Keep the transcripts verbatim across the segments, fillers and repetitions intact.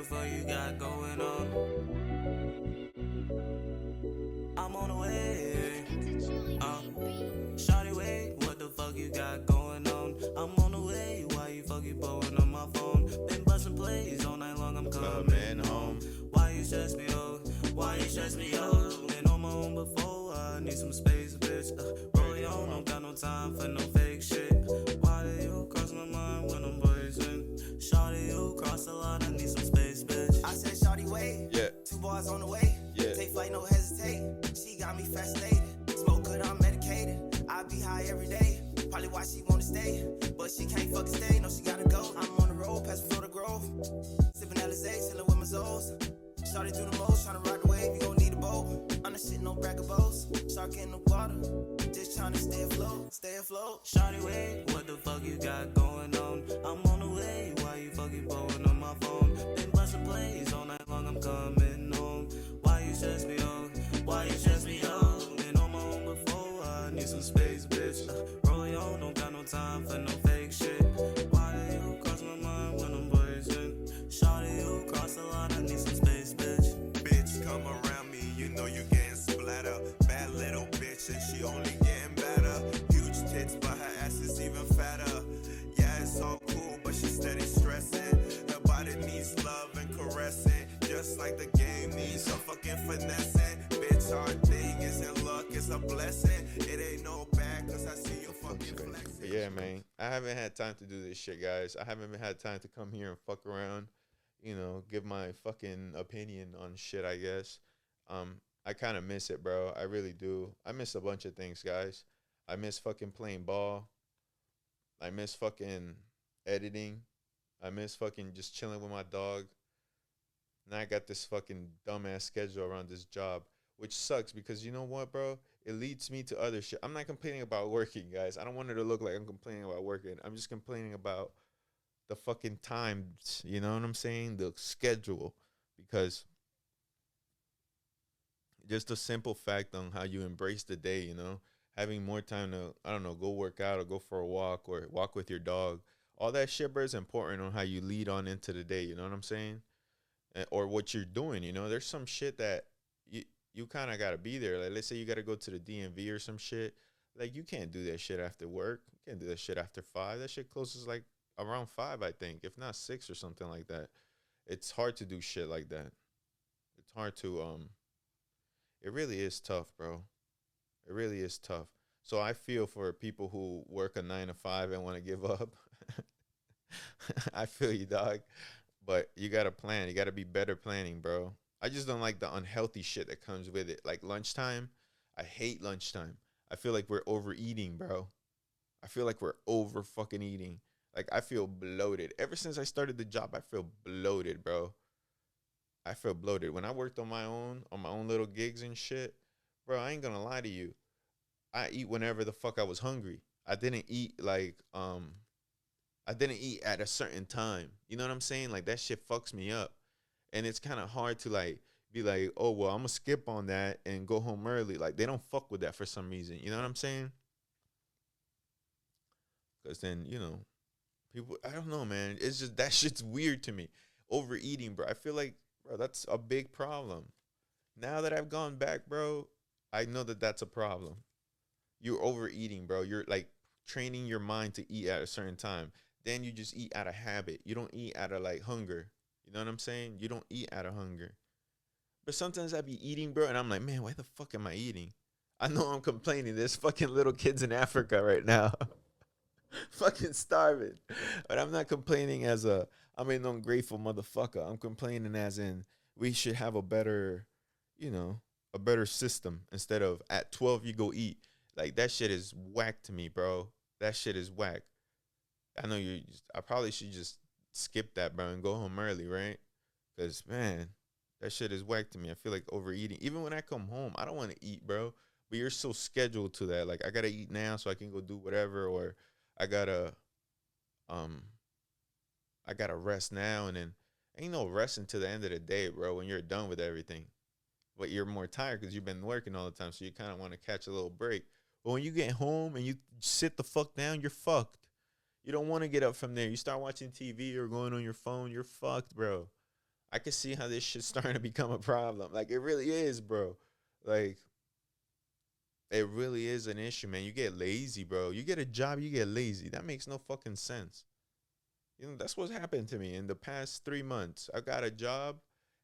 before you got going on. I'm on the way. Uh, Shawty, wait, what the fuck you got going on? I'm on the way. Why you fucking blowing on my phone? Been busting plays all night long. I'm coming home. Why you stress me out? Why you stress me out? Been on my own before. I need some space, bitch. Uh, roll your own. Don't got no time for no fake shit. Why do you cross my mind when I'm blazing? Shawty, you cross the line. I need some space, bitch. I said, Shawty, wait. Yeah. Two bars on the way. Yeah. Take flight, no hesitate. She got me fascinated. Smoke good, I'm medicated. I be high every day. Probably why she wanna stay, but she can't fucking stay. No, she gotta go. I'm on the road, past Florida Grove, sipping L S A, chilling with my Zoes. Shawty through the most, tryna ride the wave. You gon' need a boat. I'm the shit, no bragger bows. Shark in the water, just tryna stay afloat, stay afloat. Shawty, wait, what the fuck you got going on? I'm on the way. Why you fucking blowing on my phone? Been bustin' plays all night long. I'm coming home. Why you stress me out? Why you stress me out? Been on my own before. I need some space, bitch. Uh, roll your own, don't got no time for no fake shit. Why do you cross my mind when I'm blazing? Shawty, you cross the line. I need some space, bitch. Bitch, come around me. You know you getting splatter. Bad little bitch, and she only getting better. Huge tits, but her ass is even fatter. Yeah, it's all cool, but she steady stressing. Her body needs love and caressing. Just like the game needs some fucking finessing. Bitch, our thing isn't luck, it's a blessing. It ain't no bad, cause I see you fucking flexing. Yeah, man. I haven't had time to do this shit, guys. I haven't had time to come here and fuck around. You know, give my fucking opinion on shit, I guess. Um, I kind of miss it, bro. I really do. I miss a bunch of things, guys. I miss fucking playing ball. I miss fucking editing. I miss fucking just chilling with my dog. Now I got this fucking dumbass schedule around this job, which sucks because you know what, bro? It leads me to other shit. I'm not complaining about working, guys. I don't want it to look like I'm complaining about working. I'm just complaining about the fucking times, you know what I'm saying? The schedule, because just a simple fact on how you embrace the day, you know? Having more time to, I don't know, go work out or go for a walk or walk with your dog. All that shit, bro, is important on how you lead on into the day, you know what I'm saying? Or what you're doing, you know, there's some shit that you you kind of got to be there. Like, let's say you got to go to the D M V or some shit. Like, you can't do that shit after work. You can't do that shit after five. That shit closes like around five, I think, if not six or something like that. It's hard to do shit like that. It's hard to, um, it really is tough, bro. It really is tough. So I feel for people who work a nine to five and want to give up. I feel you, dog. But you got to plan. You got to be better planning, bro. I just don't like the unhealthy shit that comes with it. Like lunchtime, I hate lunchtime. I feel like we're overeating, bro. I feel like we're over fucking eating. Like, I feel bloated. Ever since I started the job, I feel bloated, bro. I feel bloated. When I worked on my own, on my own little gigs and shit, bro, I ain't going to lie to you. I eat whenever the fuck I was hungry. I didn't eat like, um... I didn't eat at a certain time. You know what I'm saying? Like, that shit fucks me up. And it's kind of hard to, like, be like, oh, well, I'm going to skip on that and go home early. Like, they don't fuck with that for some reason. You know what I'm saying? Because then, you know, people, I don't know, man. It's just, that shit's weird to me. Overeating, bro. I feel like, bro, that's a big problem. Now that I've gone back, bro, I know that that's a problem. You're overeating, bro. You're, like, training your mind to eat at a certain time. Then you just eat out of habit. You don't eat out of, like, hunger. You know what I'm saying? You don't eat out of hunger. But sometimes I be eating, bro, and I'm like, man, why the fuck am I eating? I know I'm complaining. There's fucking little kids in Africa right now. Fucking starving. But I'm not complaining as a, I'm an ungrateful motherfucker. I'm complaining as in we should have a better, you know, a better system instead of at twelve you go eat. Like, that shit is whack to me, bro. That shit is whack. I know you, I probably should just skip that, bro, and go home early, right? Because, man, that shit is whack to me. I feel like overeating. Even when I come home, I don't want to eat, bro. But you're so scheduled to that. Like, I got to eat now so I can go do whatever. Or I got to, um, I got to rest now. And then ain't no rest until the end of the day, bro, when you're done with everything. But you're more tired because you've been working all the time. So you kind of want to catch a little break. But when you get home and you sit the fuck down, you're fucked. You don't want to get up from there. You start watching T V or going on your phone, you're fucked, bro. I can see how this shit's starting to become a problem. Like, it really is, bro. Like, it really is an issue, man. You get lazy, bro. You get a job, you get lazy. That makes no fucking sense. You know, that's what's happened to me in the past three months. I got a job,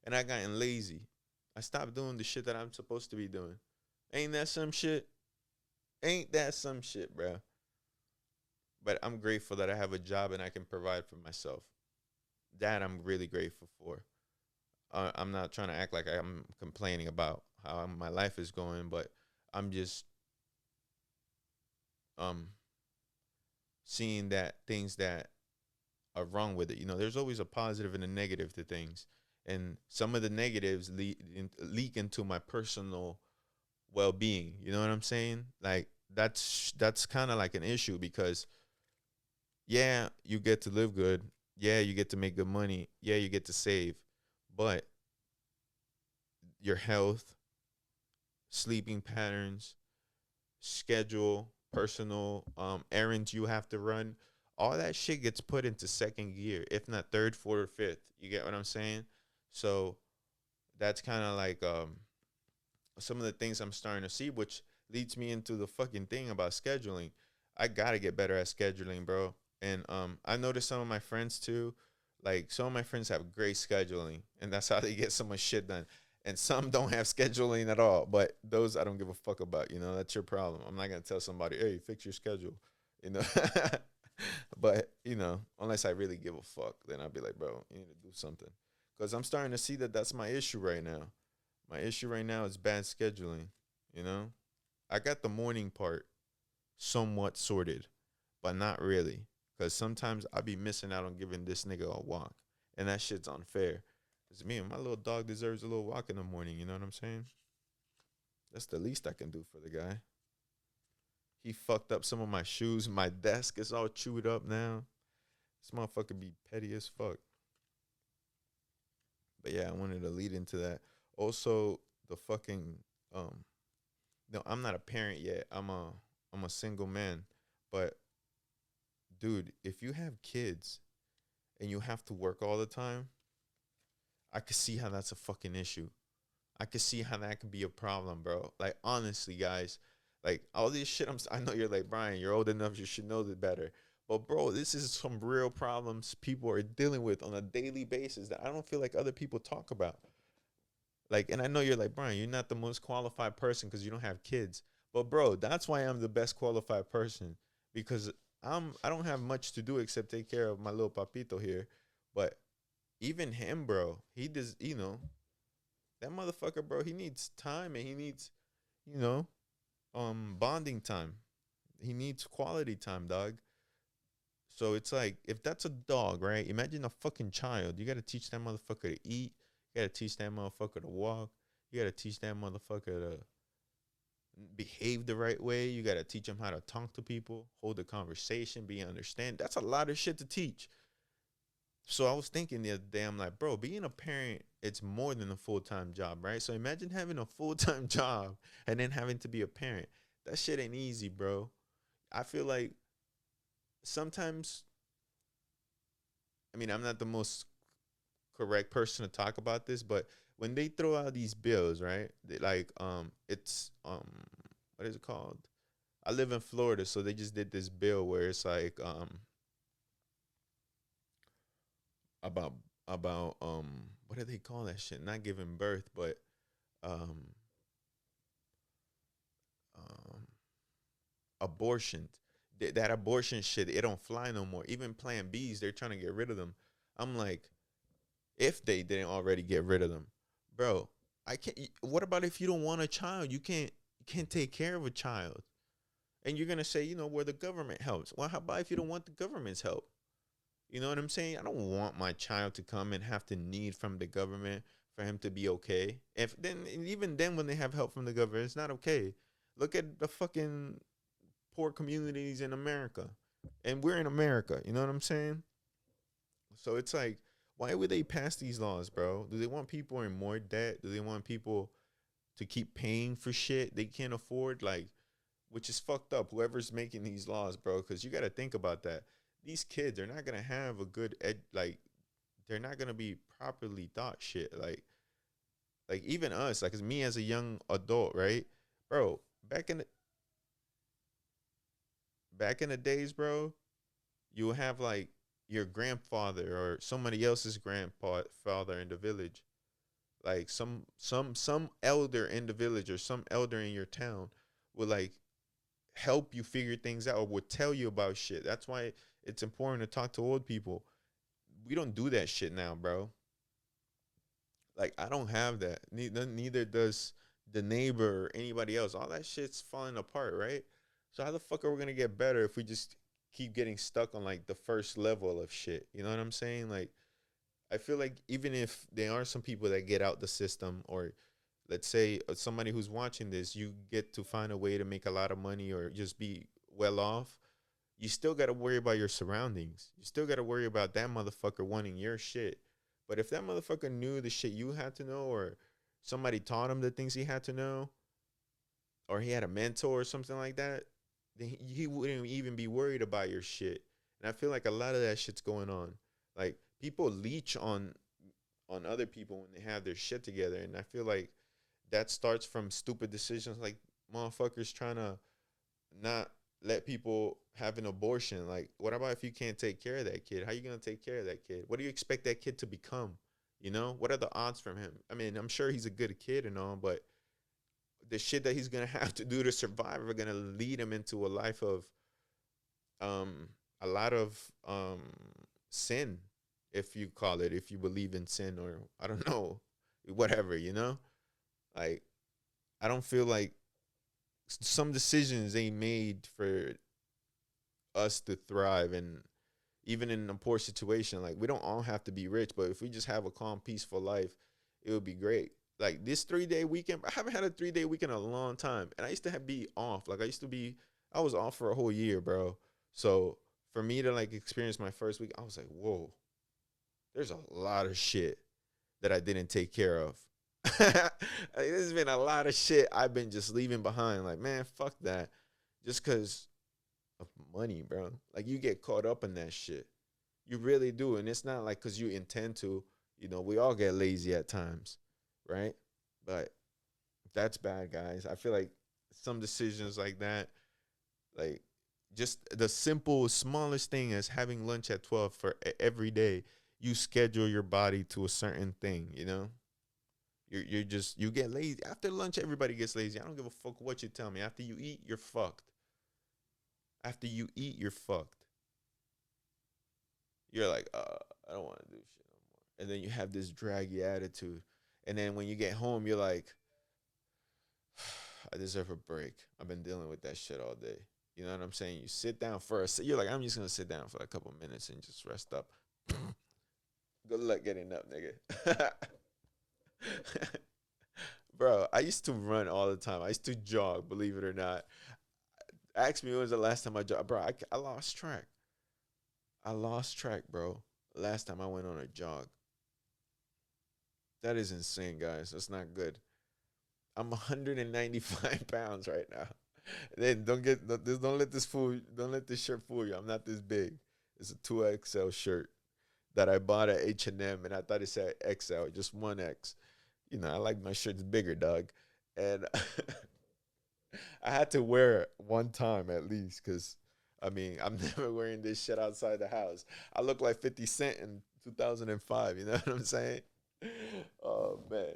and I gotten lazy. I stopped doing the shit that I'm supposed to be doing. Ain't that some shit? Ain't that some shit, bro? But I'm grateful that I have a job and I can provide for myself. That I'm really grateful for. Uh, I'm not trying to act like I'm complaining about how my life is going, but I'm just um, seeing that things that are wrong with it. You know, there's always a positive and a negative to things. And some of the negatives le- in, leak into my personal well-being. You know what I'm saying? Like, that's that's kind of like an issue because, yeah, you get to live good. Yeah, you get to make good money. Yeah, you get to save. But your health, sleeping patterns, schedule, personal um, errands you have to run, all that shit gets put into second gear, if not third, fourth, or fifth. You get what I'm saying? So that's kind of like um, some of the things I'm starting to see, which leads me into the fucking thing about scheduling. I got to get better at scheduling, bro. And um, I noticed some of my friends, too. Like, some of my friends have great scheduling, and that's how they get so much shit done. And some don't have scheduling at all, but those I don't give a fuck about. You know, that's your problem. I'm not going to tell somebody, hey, fix your schedule, you know. But, you know, unless I really give a fuck, then I'll be like, bro, you need to do something. Because I'm starting to see that that's my issue right now. My issue right now is bad scheduling, you know. I got the morning part somewhat sorted, but not really. Because sometimes I be missing out on giving this nigga a walk. And that shit's unfair. Because me and my little dog deserves a little walk in the morning. You know what I'm saying? That's the least I can do for the guy. He fucked up some of my shoes. My desk is all chewed up now. This motherfucker be petty as fuck. But yeah, I wanted to lead into that. Also, the fucking... um, no, I'm not a parent yet. I'm a, I'm a single man. But... dude, if you have kids and you have to work all the time, I could see how that's a fucking issue. I could see how that could be a problem, bro. Like, honestly, guys, like, all this shit, I'm, I know you're like, Brian, you're old enough, you should know that better. But, bro, this is some real problems people are dealing with on a daily basis that I don't feel like other people talk about. Like, and I know you're like, Brian, you're not the most qualified person because you don't have kids. But, bro, that's why I'm the best qualified person, because I'm, I don't have much to do except take care of my little papito here. But even him, bro, he does, you know, that motherfucker, bro, he needs time and he needs, you know, um, bonding time. He needs quality time, dog. So it's like, if that's a dog, right? Imagine a fucking child. You got to teach that motherfucker to eat. You got to teach that motherfucker to walk. You got to teach that motherfucker to behave the right way. You got to teach them how to talk to people, hold a conversation, be understand. That's a lot of shit to teach. So I was thinking the other day, I'm like, bro, being a parent, it's more than a full-time job, right? So imagine having a full-time job and then having to be a parent. That shit ain't easy, bro. I feel like sometimes, I mean, I'm not the most correct person to talk about this, but when they throw out these bills, right, they, like, um, it's, um, what is it called? I live in Florida, so they just did this bill where it's, like, um, about, about, um, what do they call that shit? Not giving birth, but, um, um, abortion. Th- that abortion shit, it don't fly no more. Even Plan Bs, they're trying to get rid of them. I'm like, if they didn't already get rid of them. Bro, I can't. What about if you don't want a child? You can't you can't take care of a child, and you're gonna say, you know, where the government helps. Well, how about if you don't want the government's help? You know what I'm saying? I don't want my child to come and have to need from the government for him to be okay. If then, and even then, when they have help from the government, it's not okay. Look at the fucking poor communities in America, and we're in America. You know what I'm saying? So it's like, why would they pass these laws, bro? Do they want people in more debt? Do they want people to keep paying for shit they can't afford? Like, which is fucked up, whoever's making these laws, bro, because you got to think about that. These kids, they're not going to have a good, ed- like, they're not going to be properly thought shit. Like, like even us, like it's me as a young adult, right? Bro, back in the, back in the days, bro, you would have like your grandfather or somebody else's grandfather in the village, like some some some elder in the village or some elder in your town would like help you figure things out or would tell you about shit. That's why it's important to talk to old people. We don't do that shit now, bro. Like, I don't have that. Neither, neither does the neighbor or anybody else. All that shit's falling apart, right? So how the fuck are we going to get better if we just keep getting stuck on, like, the first level of shit? You know what I'm saying? Like, I feel like even if there are some people that get out the system, or let's say somebody who's watching this, you get to find a way to make a lot of money or just be well off, you still got to worry about your surroundings. You still got to worry about that motherfucker wanting your shit. But if that motherfucker knew the shit you had to know, or somebody taught him the things he had to know, or he had a mentor or something like that, then he wouldn't even be worried about your shit. And I feel like a lot of that shit's going on. Like, people leech on on other people when they have their shit together. And I feel like that starts from stupid decisions, like motherfuckers trying to not let people have an abortion. Like, what about if you can't take care of that kid? How you gonna take care of that kid? What do you expect that kid to become? You know, what are the odds from him? I mean, I'm sure he's a good kid and all, but the shit that he's gonna have to do to survive are gonna lead him into a life of um a lot of um sin, if you call it, if you believe in sin, or I don't know, whatever, you know. Like, I don't feel like some decisions they made for us to thrive. And even in a poor situation, like, we don't all have to be rich, but if we just have a calm, peaceful life, it would be great. Like, this three-day weekend, I haven't had a three-day weekend in a long time, and I used to have be off. Like, I used to be, I was off for a whole year, bro. So for me to like experience my first week, I was like, whoa, there's a lot of shit that I didn't take care of. Like, there's been a lot of shit I've been just leaving behind. Like, man, fuck that, just because of money, bro. Like, you get caught up in that shit, you really do. And it's not like because you intend to, you know, we all get lazy at times, right? But that's bad, guys. I feel like some decisions like that, like just the simple smallest thing as having lunch at twelve for every day. You schedule your body to a certain thing, you know. You're, you're just, you get lazy. After lunch, everybody gets lazy. I don't give a fuck what you tell me. After you eat, you're fucked. After you eat, you're fucked. You're like, uh, I don't want to do shit no more. And then you have this draggy attitude. And then when you get home, you're like, I deserve a break. I've been dealing with that shit all day. You know what I'm saying? You sit down first. You're like, I'm just going to sit down for a couple minutes and just rest up. Good luck getting up, nigga. Bro, I used to run all the time. I used to jog, believe it or not. Ask me when was the last time I jogged. Bro, I, I lost track. I lost track, bro. Last time I went on a jog. That is insane, guys. That's not good. I'm one hundred ninety-five pounds right now. Then don't get don't let this fool don't let this shirt fool you. I'm not this big. It's a two X L shirt that I bought at H and M, and I thought it said X L, just one X. You know, I like my shirts bigger, dog. And I had to wear it one time at least, because, I mean, I'm never wearing this shit outside the house. I look like fifty Cent in two thousand five, you know what I'm saying? Oh, man.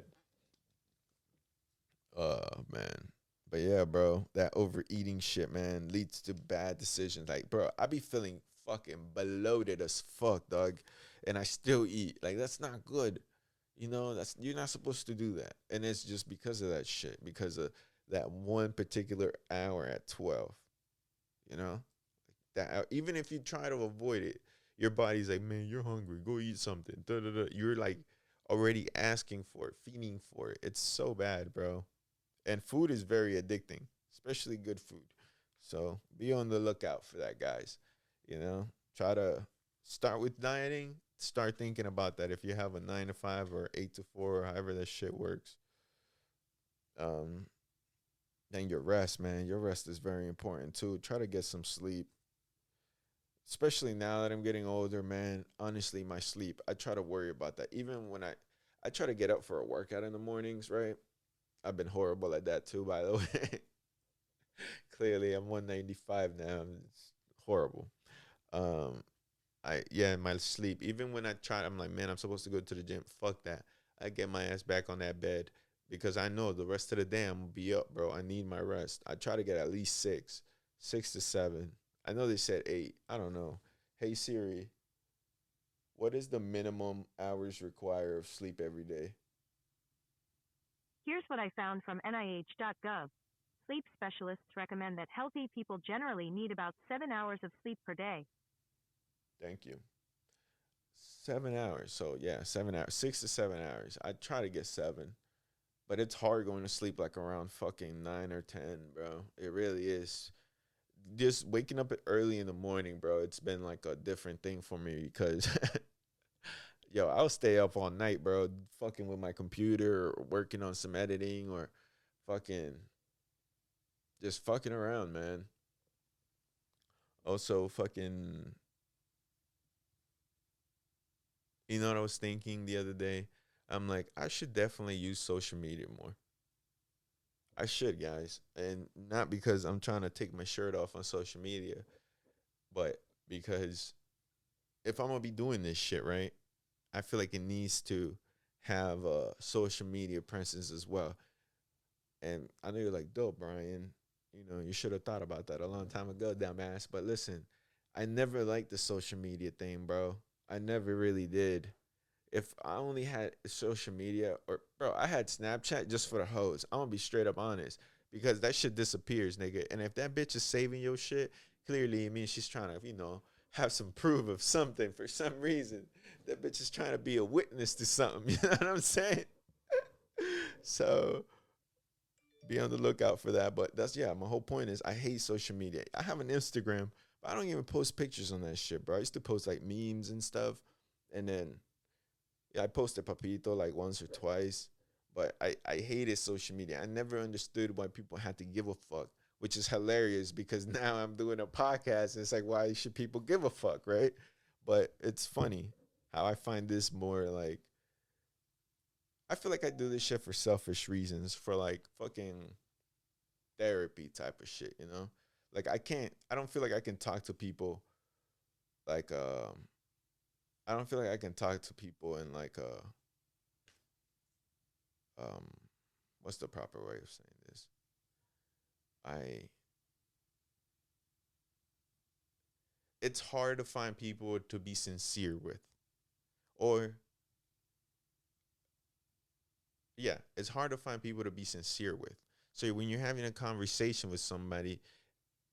Oh, man. But, yeah, bro, that overeating shit, man, leads to bad decisions. Like, bro, I be feeling fucking bloated as fuck, dog, and I still eat. Like, that's not good. You know, that's, you're not supposed to do that. And it's just because of that shit, because of that one particular hour at twelve, you know, that hour. Even if you try to avoid it, your body's like, man, you're hungry, go eat something. Da, da, da. You're like already asking for it, feeding for it. It's so bad, bro. And food is very addicting, especially good food. So be on the lookout for that, guys. You know, try to start with dieting. Start thinking about that if you have a nine to five or eight to four or however that shit works. Um, then your rest, man. Your rest is very important too. Try to get some sleep. especially now that I'm getting older, man, honestly, my sleep, I try to worry about that. Even when I, I try to get up for a workout in the mornings, right? I've been horrible at that too, by the way. Clearly, I'm one ninety-five now. It's horrible. Um, I yeah, my sleep. Even when I try, I'm like, man, I'm supposed to go to the gym. Fuck that. I get my ass back on that bed because I know the rest of the day I'm gonna be up, bro. I need my rest. I try to get at least six, six to seven. I know they said eight. I don't know. Hey Siri, what is the minimum hours required of sleep every day? Here's what I found from N I H dot gov. Sleep specialists recommend that healthy people generally need about seven hours of sleep per day. Thank you. Seven hours. So, yeah, seven hours, six to seven hours. I try to get seven, but it's hard going to sleep like around fucking nine or ten, bro. It really is. Just waking up early in the morning, bro, it's been like a different thing for me because... Yo, I'll stay up all night, bro, fucking with my computer or working on some editing or fucking just fucking around, man. Also, fucking, you know what I was thinking the other day? I'm like, I should definitely use social media more. I should, guys. And not because I'm trying to take my shirt off on social media, but because if I'm going to be doing this shit, right? I feel like it needs to have a social media presence as well. And I know you're like, dope, Brian. You know, you should have thought about that a long time ago, dumbass. But listen, I never liked the social media thing, bro. I never really did. If I only had social media or, bro, I had Snapchat just for the hoes. I'm going to be straight up honest because that shit disappears, nigga. And if that bitch is saving your shit, clearly it means she's trying to, you know, have some proof of something for some reason. That bitch is trying to be a witness to something. You know what I'm saying? So be on the lookout for that. But that's, yeah, my whole point is I hate social media. I have an Instagram, but I don't even post pictures on that shit, bro. I used to post like memes and stuff. And then yeah, I posted Papito like once or twice. But I, I hated social media. I never understood why people had to give a fuck, which is hilarious because now I'm doing a podcast and it's like, why should people give a fuck, right? But it's funny how I find this more like, I feel like I do this shit for selfish reasons, for like fucking therapy type of shit, you know? Like I can't, I don't feel like I can talk to people like, um, I don't feel like I can talk to people in like, a, um, what's the proper way of saying this? I, it's hard to find people to be sincere with, or yeah, it's hard to find people to be sincere with. So when you're having a conversation with somebody,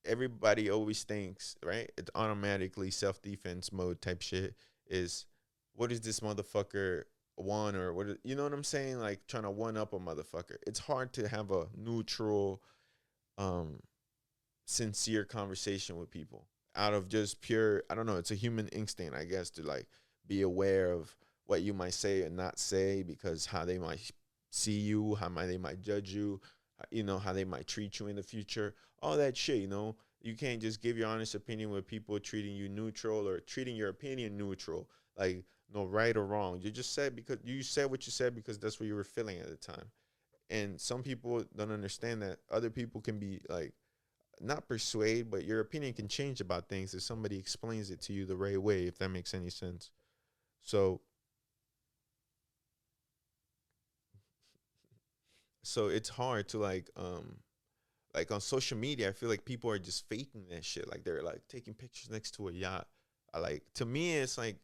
everybody always thinks, right? It's automatically self-defense mode type shit is, what is this motherfucker want? Or what, you know what I'm saying? Like trying to one up a motherfucker. It's hard to have a neutral, um, sincere conversation with people out of just pure, I don't know, it's a human instinct, I guess, to like be aware of what you might say and not say because how they might see you, how might they might judge you, you know, how they might treat you in the future, all that shit, you know. You can't just give your honest opinion with people treating you neutral or treating your opinion neutral, like no right or wrong. You just said because you said what you said because that's what you were feeling at the time. And some people don't understand that other people can be like, not persuade, but your opinion can change about things if somebody explains it to you the right way, if that makes any sense. So, so it's hard to like, um, like on social media, I feel like people are just faking that shit. Like they're like taking pictures next to a yacht. I like, to me, it's like,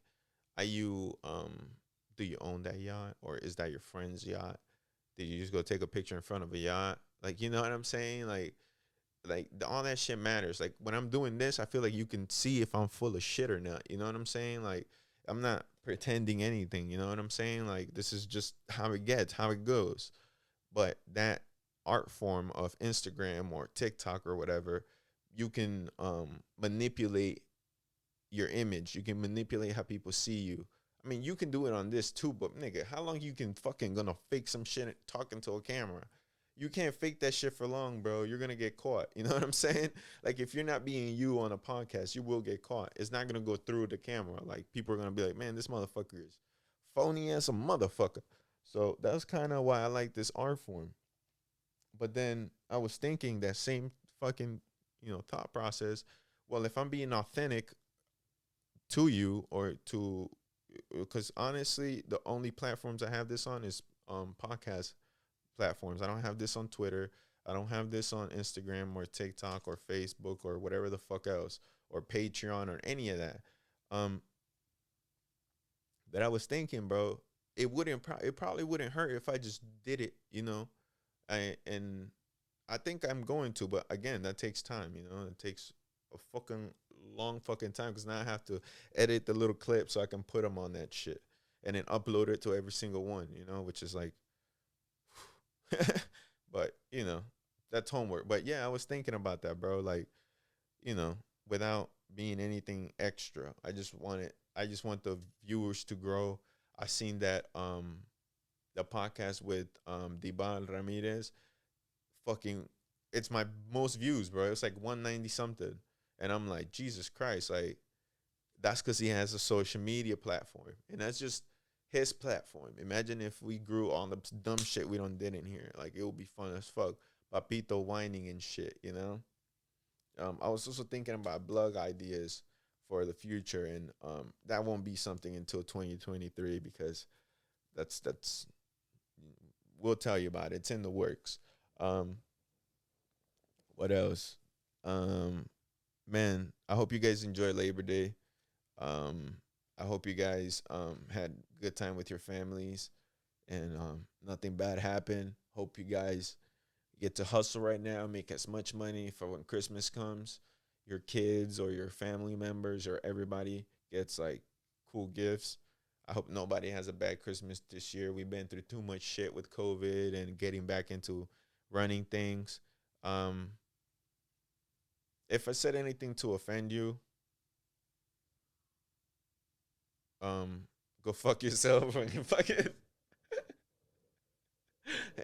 are you, um, do you own that yacht or is that your friend's yacht? Did you just go take a picture in front of a yacht? Like, you know what I'm saying? Like, like all that shit matters. Like when I'm doing this, I feel like you can see if I'm full of shit or not. You know what I'm saying? Like I'm not pretending anything. You know what I'm saying? Like this is just how it gets, how it goes. But that art form of Instagram or TikTok or whatever, you can um, manipulate your image. You can manipulate how people see you. I mean, you can do it on this too, but nigga, how long you can fucking gonna fake some shit talking to a camera? you can't fake that shit for long, bro. You're going to get caught. You know what I'm saying? Like, if you're not being you on a podcast, you will get caught. It's not going to go through the camera. Like, people are going to be like, man, this motherfucker is phony as a motherfucker. So that's kind of why I like this art form. But then I was thinking that same fucking, you know, thought process. Well, if I'm being authentic to you or to, because honestly, the only platforms I have this on is um, podcast platforms. I don't have this on Twitter. I don't have this on Instagram or TikTok or Facebook or whatever the fuck else, or Patreon or any of that. Um, but I was thinking, bro, it wouldn't, pro- it probably wouldn't hurt if I just did it, you know? I, and I think I'm going to, but again, that takes time, you know, it takes a fucking long fucking time because now I have to edit the little clip so I can put them on that shit and then upload it to every single one, you know, which is like, but you know, that's homework. But yeah, I was thinking about that, bro. Like, you know, without being anything extra, I just want it. I just want the viewers to grow. I seen that, um, the podcast with um Dibal Ramirez, fucking, it's my most views, bro. It's like one ninety something, and I'm like, Jesus Christ, like, that's because he has a social media platform, and that's just his platform. Imagine if we grew all the dumb shit we done did in here, like, it would be fun as fuck. Papito whining and shit, you know. Um, I was also thinking about blog ideas for the future, and um, that won't be something until twenty twenty-three because that's that's. We'll tell you about it. It's in the works. Um, what else? Um, man, I hope you guys enjoy Labor Day. Um, I hope you guys um, had a good time with your families and um, nothing bad happened. Hope you guys get to hustle right now, make as much money for when Christmas comes. Your kids or your family members or everybody gets like cool gifts. I hope nobody has a bad Christmas this year. We've been through too much shit with COVID and getting back into running things. Um, if I said anything to offend you, um, go fuck yourself and fuck it.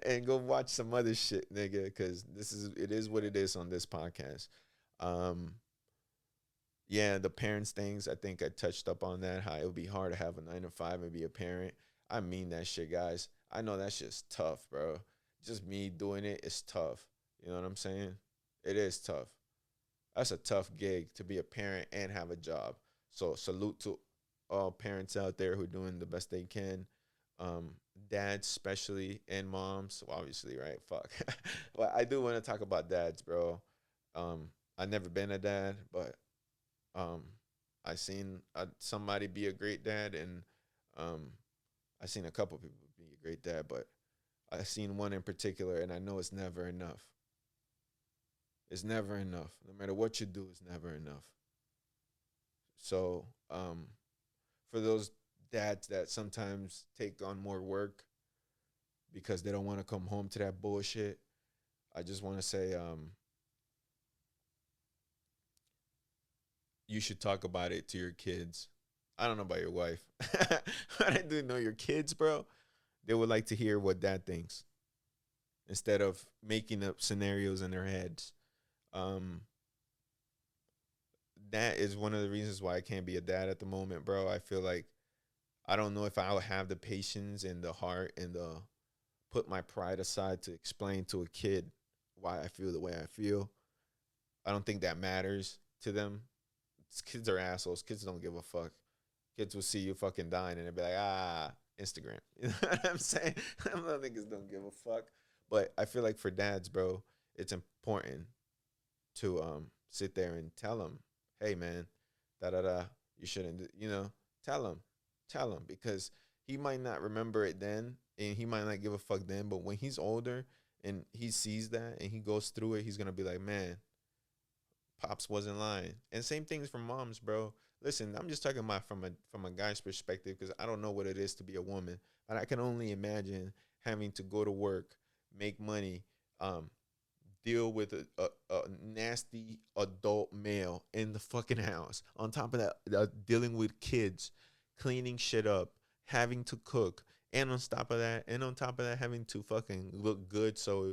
And go watch some other shit, nigga, because this is it is what it is on this podcast. Um, Yeah, the parents things, I think I touched up on that, how it would be hard to have a nine to five and be a parent. I mean that shit, guys. I know that shit's tough, bro. Just me doing it is tough. You know what I'm saying? It is tough. That's a tough gig to be a parent and have a job. So salute to all parents out there who are doing the best they can. Um, dads especially, and moms, obviously, right? Fuck. But I do want to talk about dads, bro. Um, I've never been a dad, but Um, I seen uh, somebody be a great dad, and um, I seen a couple people be a great dad, but I seen one in particular, and I know it's never enough. It's never enough. No matter what you do, it's never enough. So, um, for those dads that sometimes take on more work because they don't want to come home to that bullshit, I just want to say, um, you should talk about it to your kids. I don't know about your wife, but I do know your kids, bro. They would like to hear what dad thinks instead of making up scenarios in their heads. Um, that is one of the reasons why I can't be a dad at the moment, bro. I feel like I don't know if I would have the patience and the heart and the put my pride aside to explain to a kid why I feel the way I feel. I don't think that matters to them. Kids are assholes. Kids don't give a fuck. Kids will see you fucking dying and they'll be like, ah, Instagram. You know what I'm saying? I don't think kids don't give a fuck. But I feel like for dads, bro, it's important to um sit there and tell them, hey, man, da-da-da, you shouldn't, you know, tell them. Tell him, because he might not remember it then and he might not give a fuck then. But when he's older and he sees that and he goes through it, he's going to be like, man, Pops wasn't lying. And same things for moms, bro. Listen, I'm just talking about from a from a guy's perspective because I don't know what it is to be a woman, but I can only imagine having to go to work, make money, um, deal with a, a, a nasty adult male in the fucking house. On top of that, uh, dealing with kids, cleaning shit up, having to cook, and on top of that, and on top of that, having to fucking look good so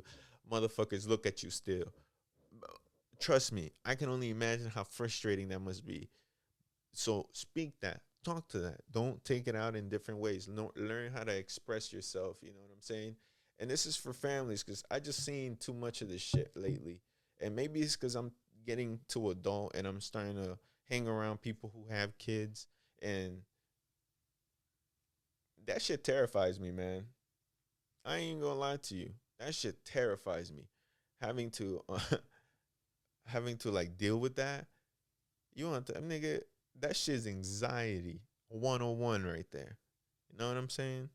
motherfuckers look at you still. Trust me, I can only imagine how frustrating that must be. So speak that. Talk to that. Don't take it out in different ways. No, learn how to express yourself. You know what I'm saying? And this is for families, because I just seen too much of this shit lately. And maybe it's because I'm getting to adult and I'm starting to hang around people who have kids. And that shit terrifies me, man. I ain't gonna lie to you. That shit terrifies me. Having to, uh, having to like deal with that. You want to, nigga, that shit's anxiety one oh one right there. You know what I'm saying?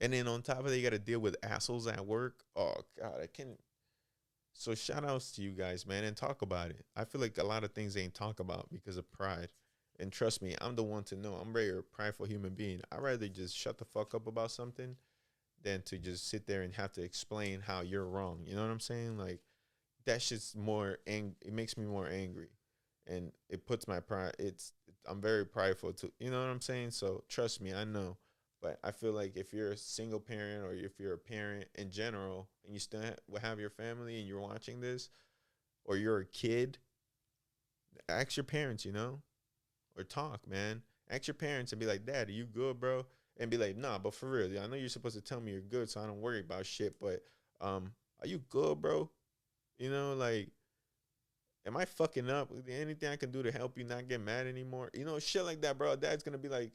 And then on top of that, you got to deal with assholes at work. Oh, God, I can't. So shout outs to you guys, man, and talk about it. I feel like a lot of things ain't talked about because of pride. And trust me, I'm the one to know. I'm very prideful human being. I'd rather just shut the fuck up about something than to just sit there and have to explain how you're wrong. You know what I'm saying? Like, that shit's more, ang- it makes me more angry. And it puts my pride, it's, I'm very prideful too. You know what I'm saying? So trust me, I know. But I feel like if you're a single parent or if you're a parent in general and you still ha- have your family and you're watching this, or you're a kid, ask your parents, you know, or talk, man. Ask your parents and be like, Dad, are you good, bro? And be like, nah, but for real, I know you're supposed to tell me you're good so I don't worry about shit, but um, are you good, bro? You know, like, am I fucking up? Is there anything I can do to help you not get mad anymore? You know, shit like that, bro. Dad's going to be like,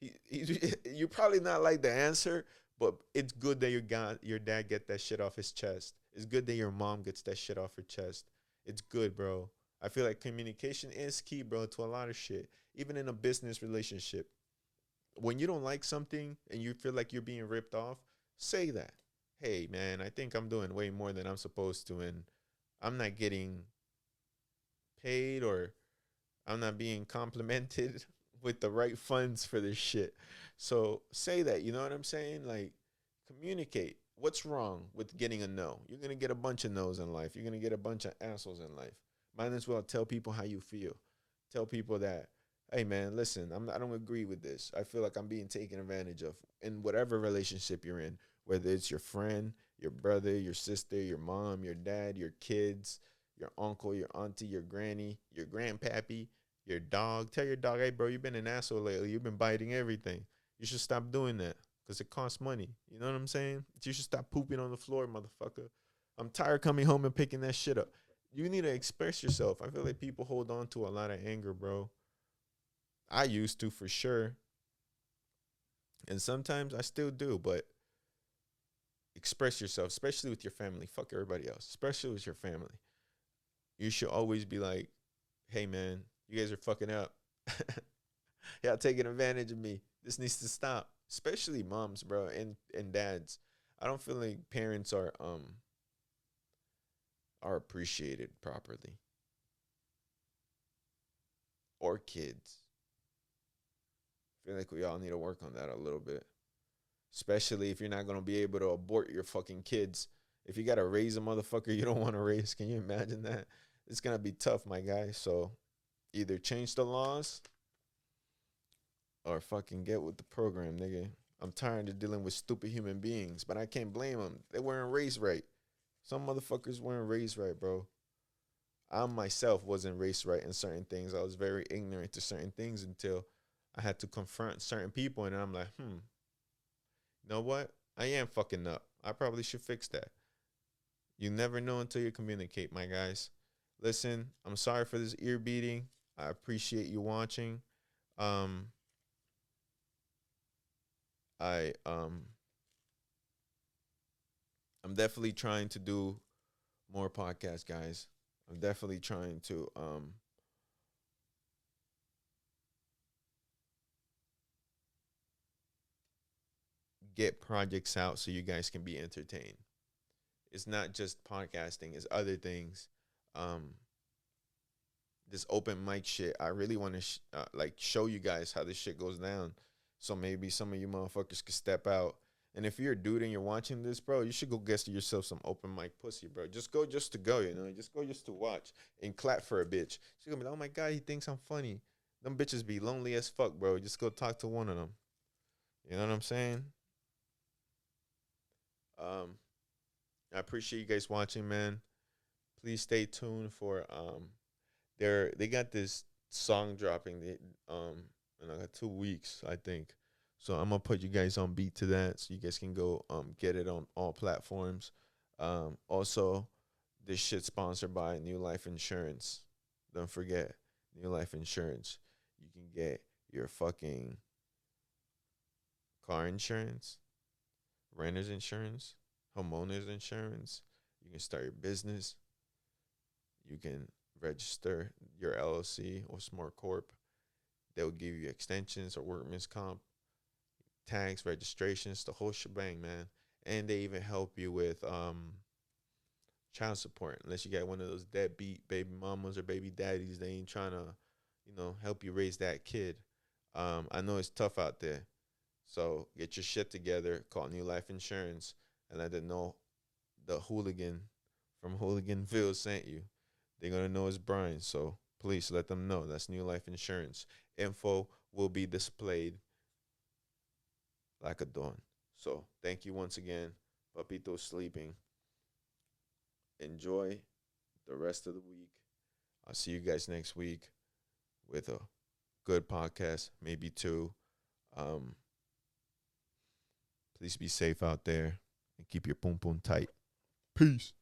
he, he, you probably not like the answer, but it's good that your, God, your dad get that shit off his chest. It's good that your mom gets that shit off her chest. It's good, bro. I feel like communication is key, bro, to a lot of shit, even in a business relationship. When you don't like something and you feel like you're being ripped off, say that. Hey, man, I think I'm doing way more than I'm supposed to, and I'm not getting paid, or I'm not being complimented with the right funds for this shit. So say that, you know what I'm saying? Like, communicate what's wrong with getting a no. You're going to get a bunch of no's in life. You're going to get a bunch of assholes in life. Might as well tell people how you feel. Tell people that, hey, man, listen, I'm, I don't agree with this. I feel like I'm being taken advantage of in whatever relationship you're in, whether it's your friend, your brother, your sister, your mom, your dad, your kids, your uncle, your auntie, your granny, your grandpappy, your dog. Tell your dog, hey, bro, you've been an asshole lately. You've been biting everything. You should stop doing that because it costs money. You know what I'm saying? You should stop pooping on the floor, motherfucker. I'm tired coming home and picking that shit up. You need to express yourself. I feel like people hold on to a lot of anger, bro. I used to, for sure. And sometimes I still do, but express yourself, especially with your family. Fuck everybody else, especially with your family. You should always be like, hey, man, you guys are fucking up. Y'all taking advantage of me. This needs to stop, especially moms, bro, and, and dads. I don't feel like parents are um are appreciated properly. Or kids. I feel like we all need to work on that a little bit. Especially if you're not going to be able to abort your fucking kids. If you got to raise a motherfucker you don't want to raise, can you imagine that? It's going to be tough, my guy. So either change the laws or fucking get with the program, nigga. I'm tired of dealing with stupid human beings, but I can't blame them. They weren't raised right. Some motherfuckers weren't raised right, bro. I myself wasn't raised right in certain things. I was very ignorant to certain things until I had to confront certain people, and I'm like, hmm, you know what? I am fucking up. I probably should fix that. You never know until you communicate, my guys. Listen, I'm sorry for this ear beating. I appreciate you watching. Um, I um, I'm definitely trying to do more podcasts, guys. I'm definitely trying to um, get projects out so you guys can be entertained. It's not just podcasting; it's other things. Um, this open mic shit, I really want to sh- uh, like show you guys how this shit goes down. So maybe some of you motherfuckers could step out. And if you're a dude and you're watching this, bro, you should go get yourself some open mic pussy, bro. Just go just to go, you know, just go just to watch and clap for a bitch. She's gonna be like, oh my God, he thinks I'm funny. Them bitches be lonely as fuck, bro. Just go talk to one of them. You know what I'm saying? Um, I appreciate you guys watching, man. Please stay tuned for um, their they got this song dropping they, um in like two weeks, I think. So I'm gonna put you guys on beat to that, so you guys can go um get it on all platforms. Um, also, this shit's sponsored by New Life Insurance. Don't forget New Life Insurance. You can get your fucking car insurance, renter's insurance, homeowner's insurance. You can start your business. You can register your L L C or Smart Corp. They'll give you extensions or workman's comp, tax, registrations, the whole shebang, man. And they even help you with um, child support. Unless you got one of those deadbeat baby mamas or baby daddies, they ain't trying to, you know, help you raise that kid. Um, I know it's tough out there. So get your shit together, call New Life Insurance, and let them know the hooligan from Hooligan Ville sent you. They're going to know it's Brian, so please let them know. That's New Life Insurance. Info will be displayed like a dawn. So thank you once again. Papito's sleeping. Enjoy the rest of the week. I'll see you guys next week with a good podcast, maybe two. Um, please be safe out there and keep your pum pum tight. Peace.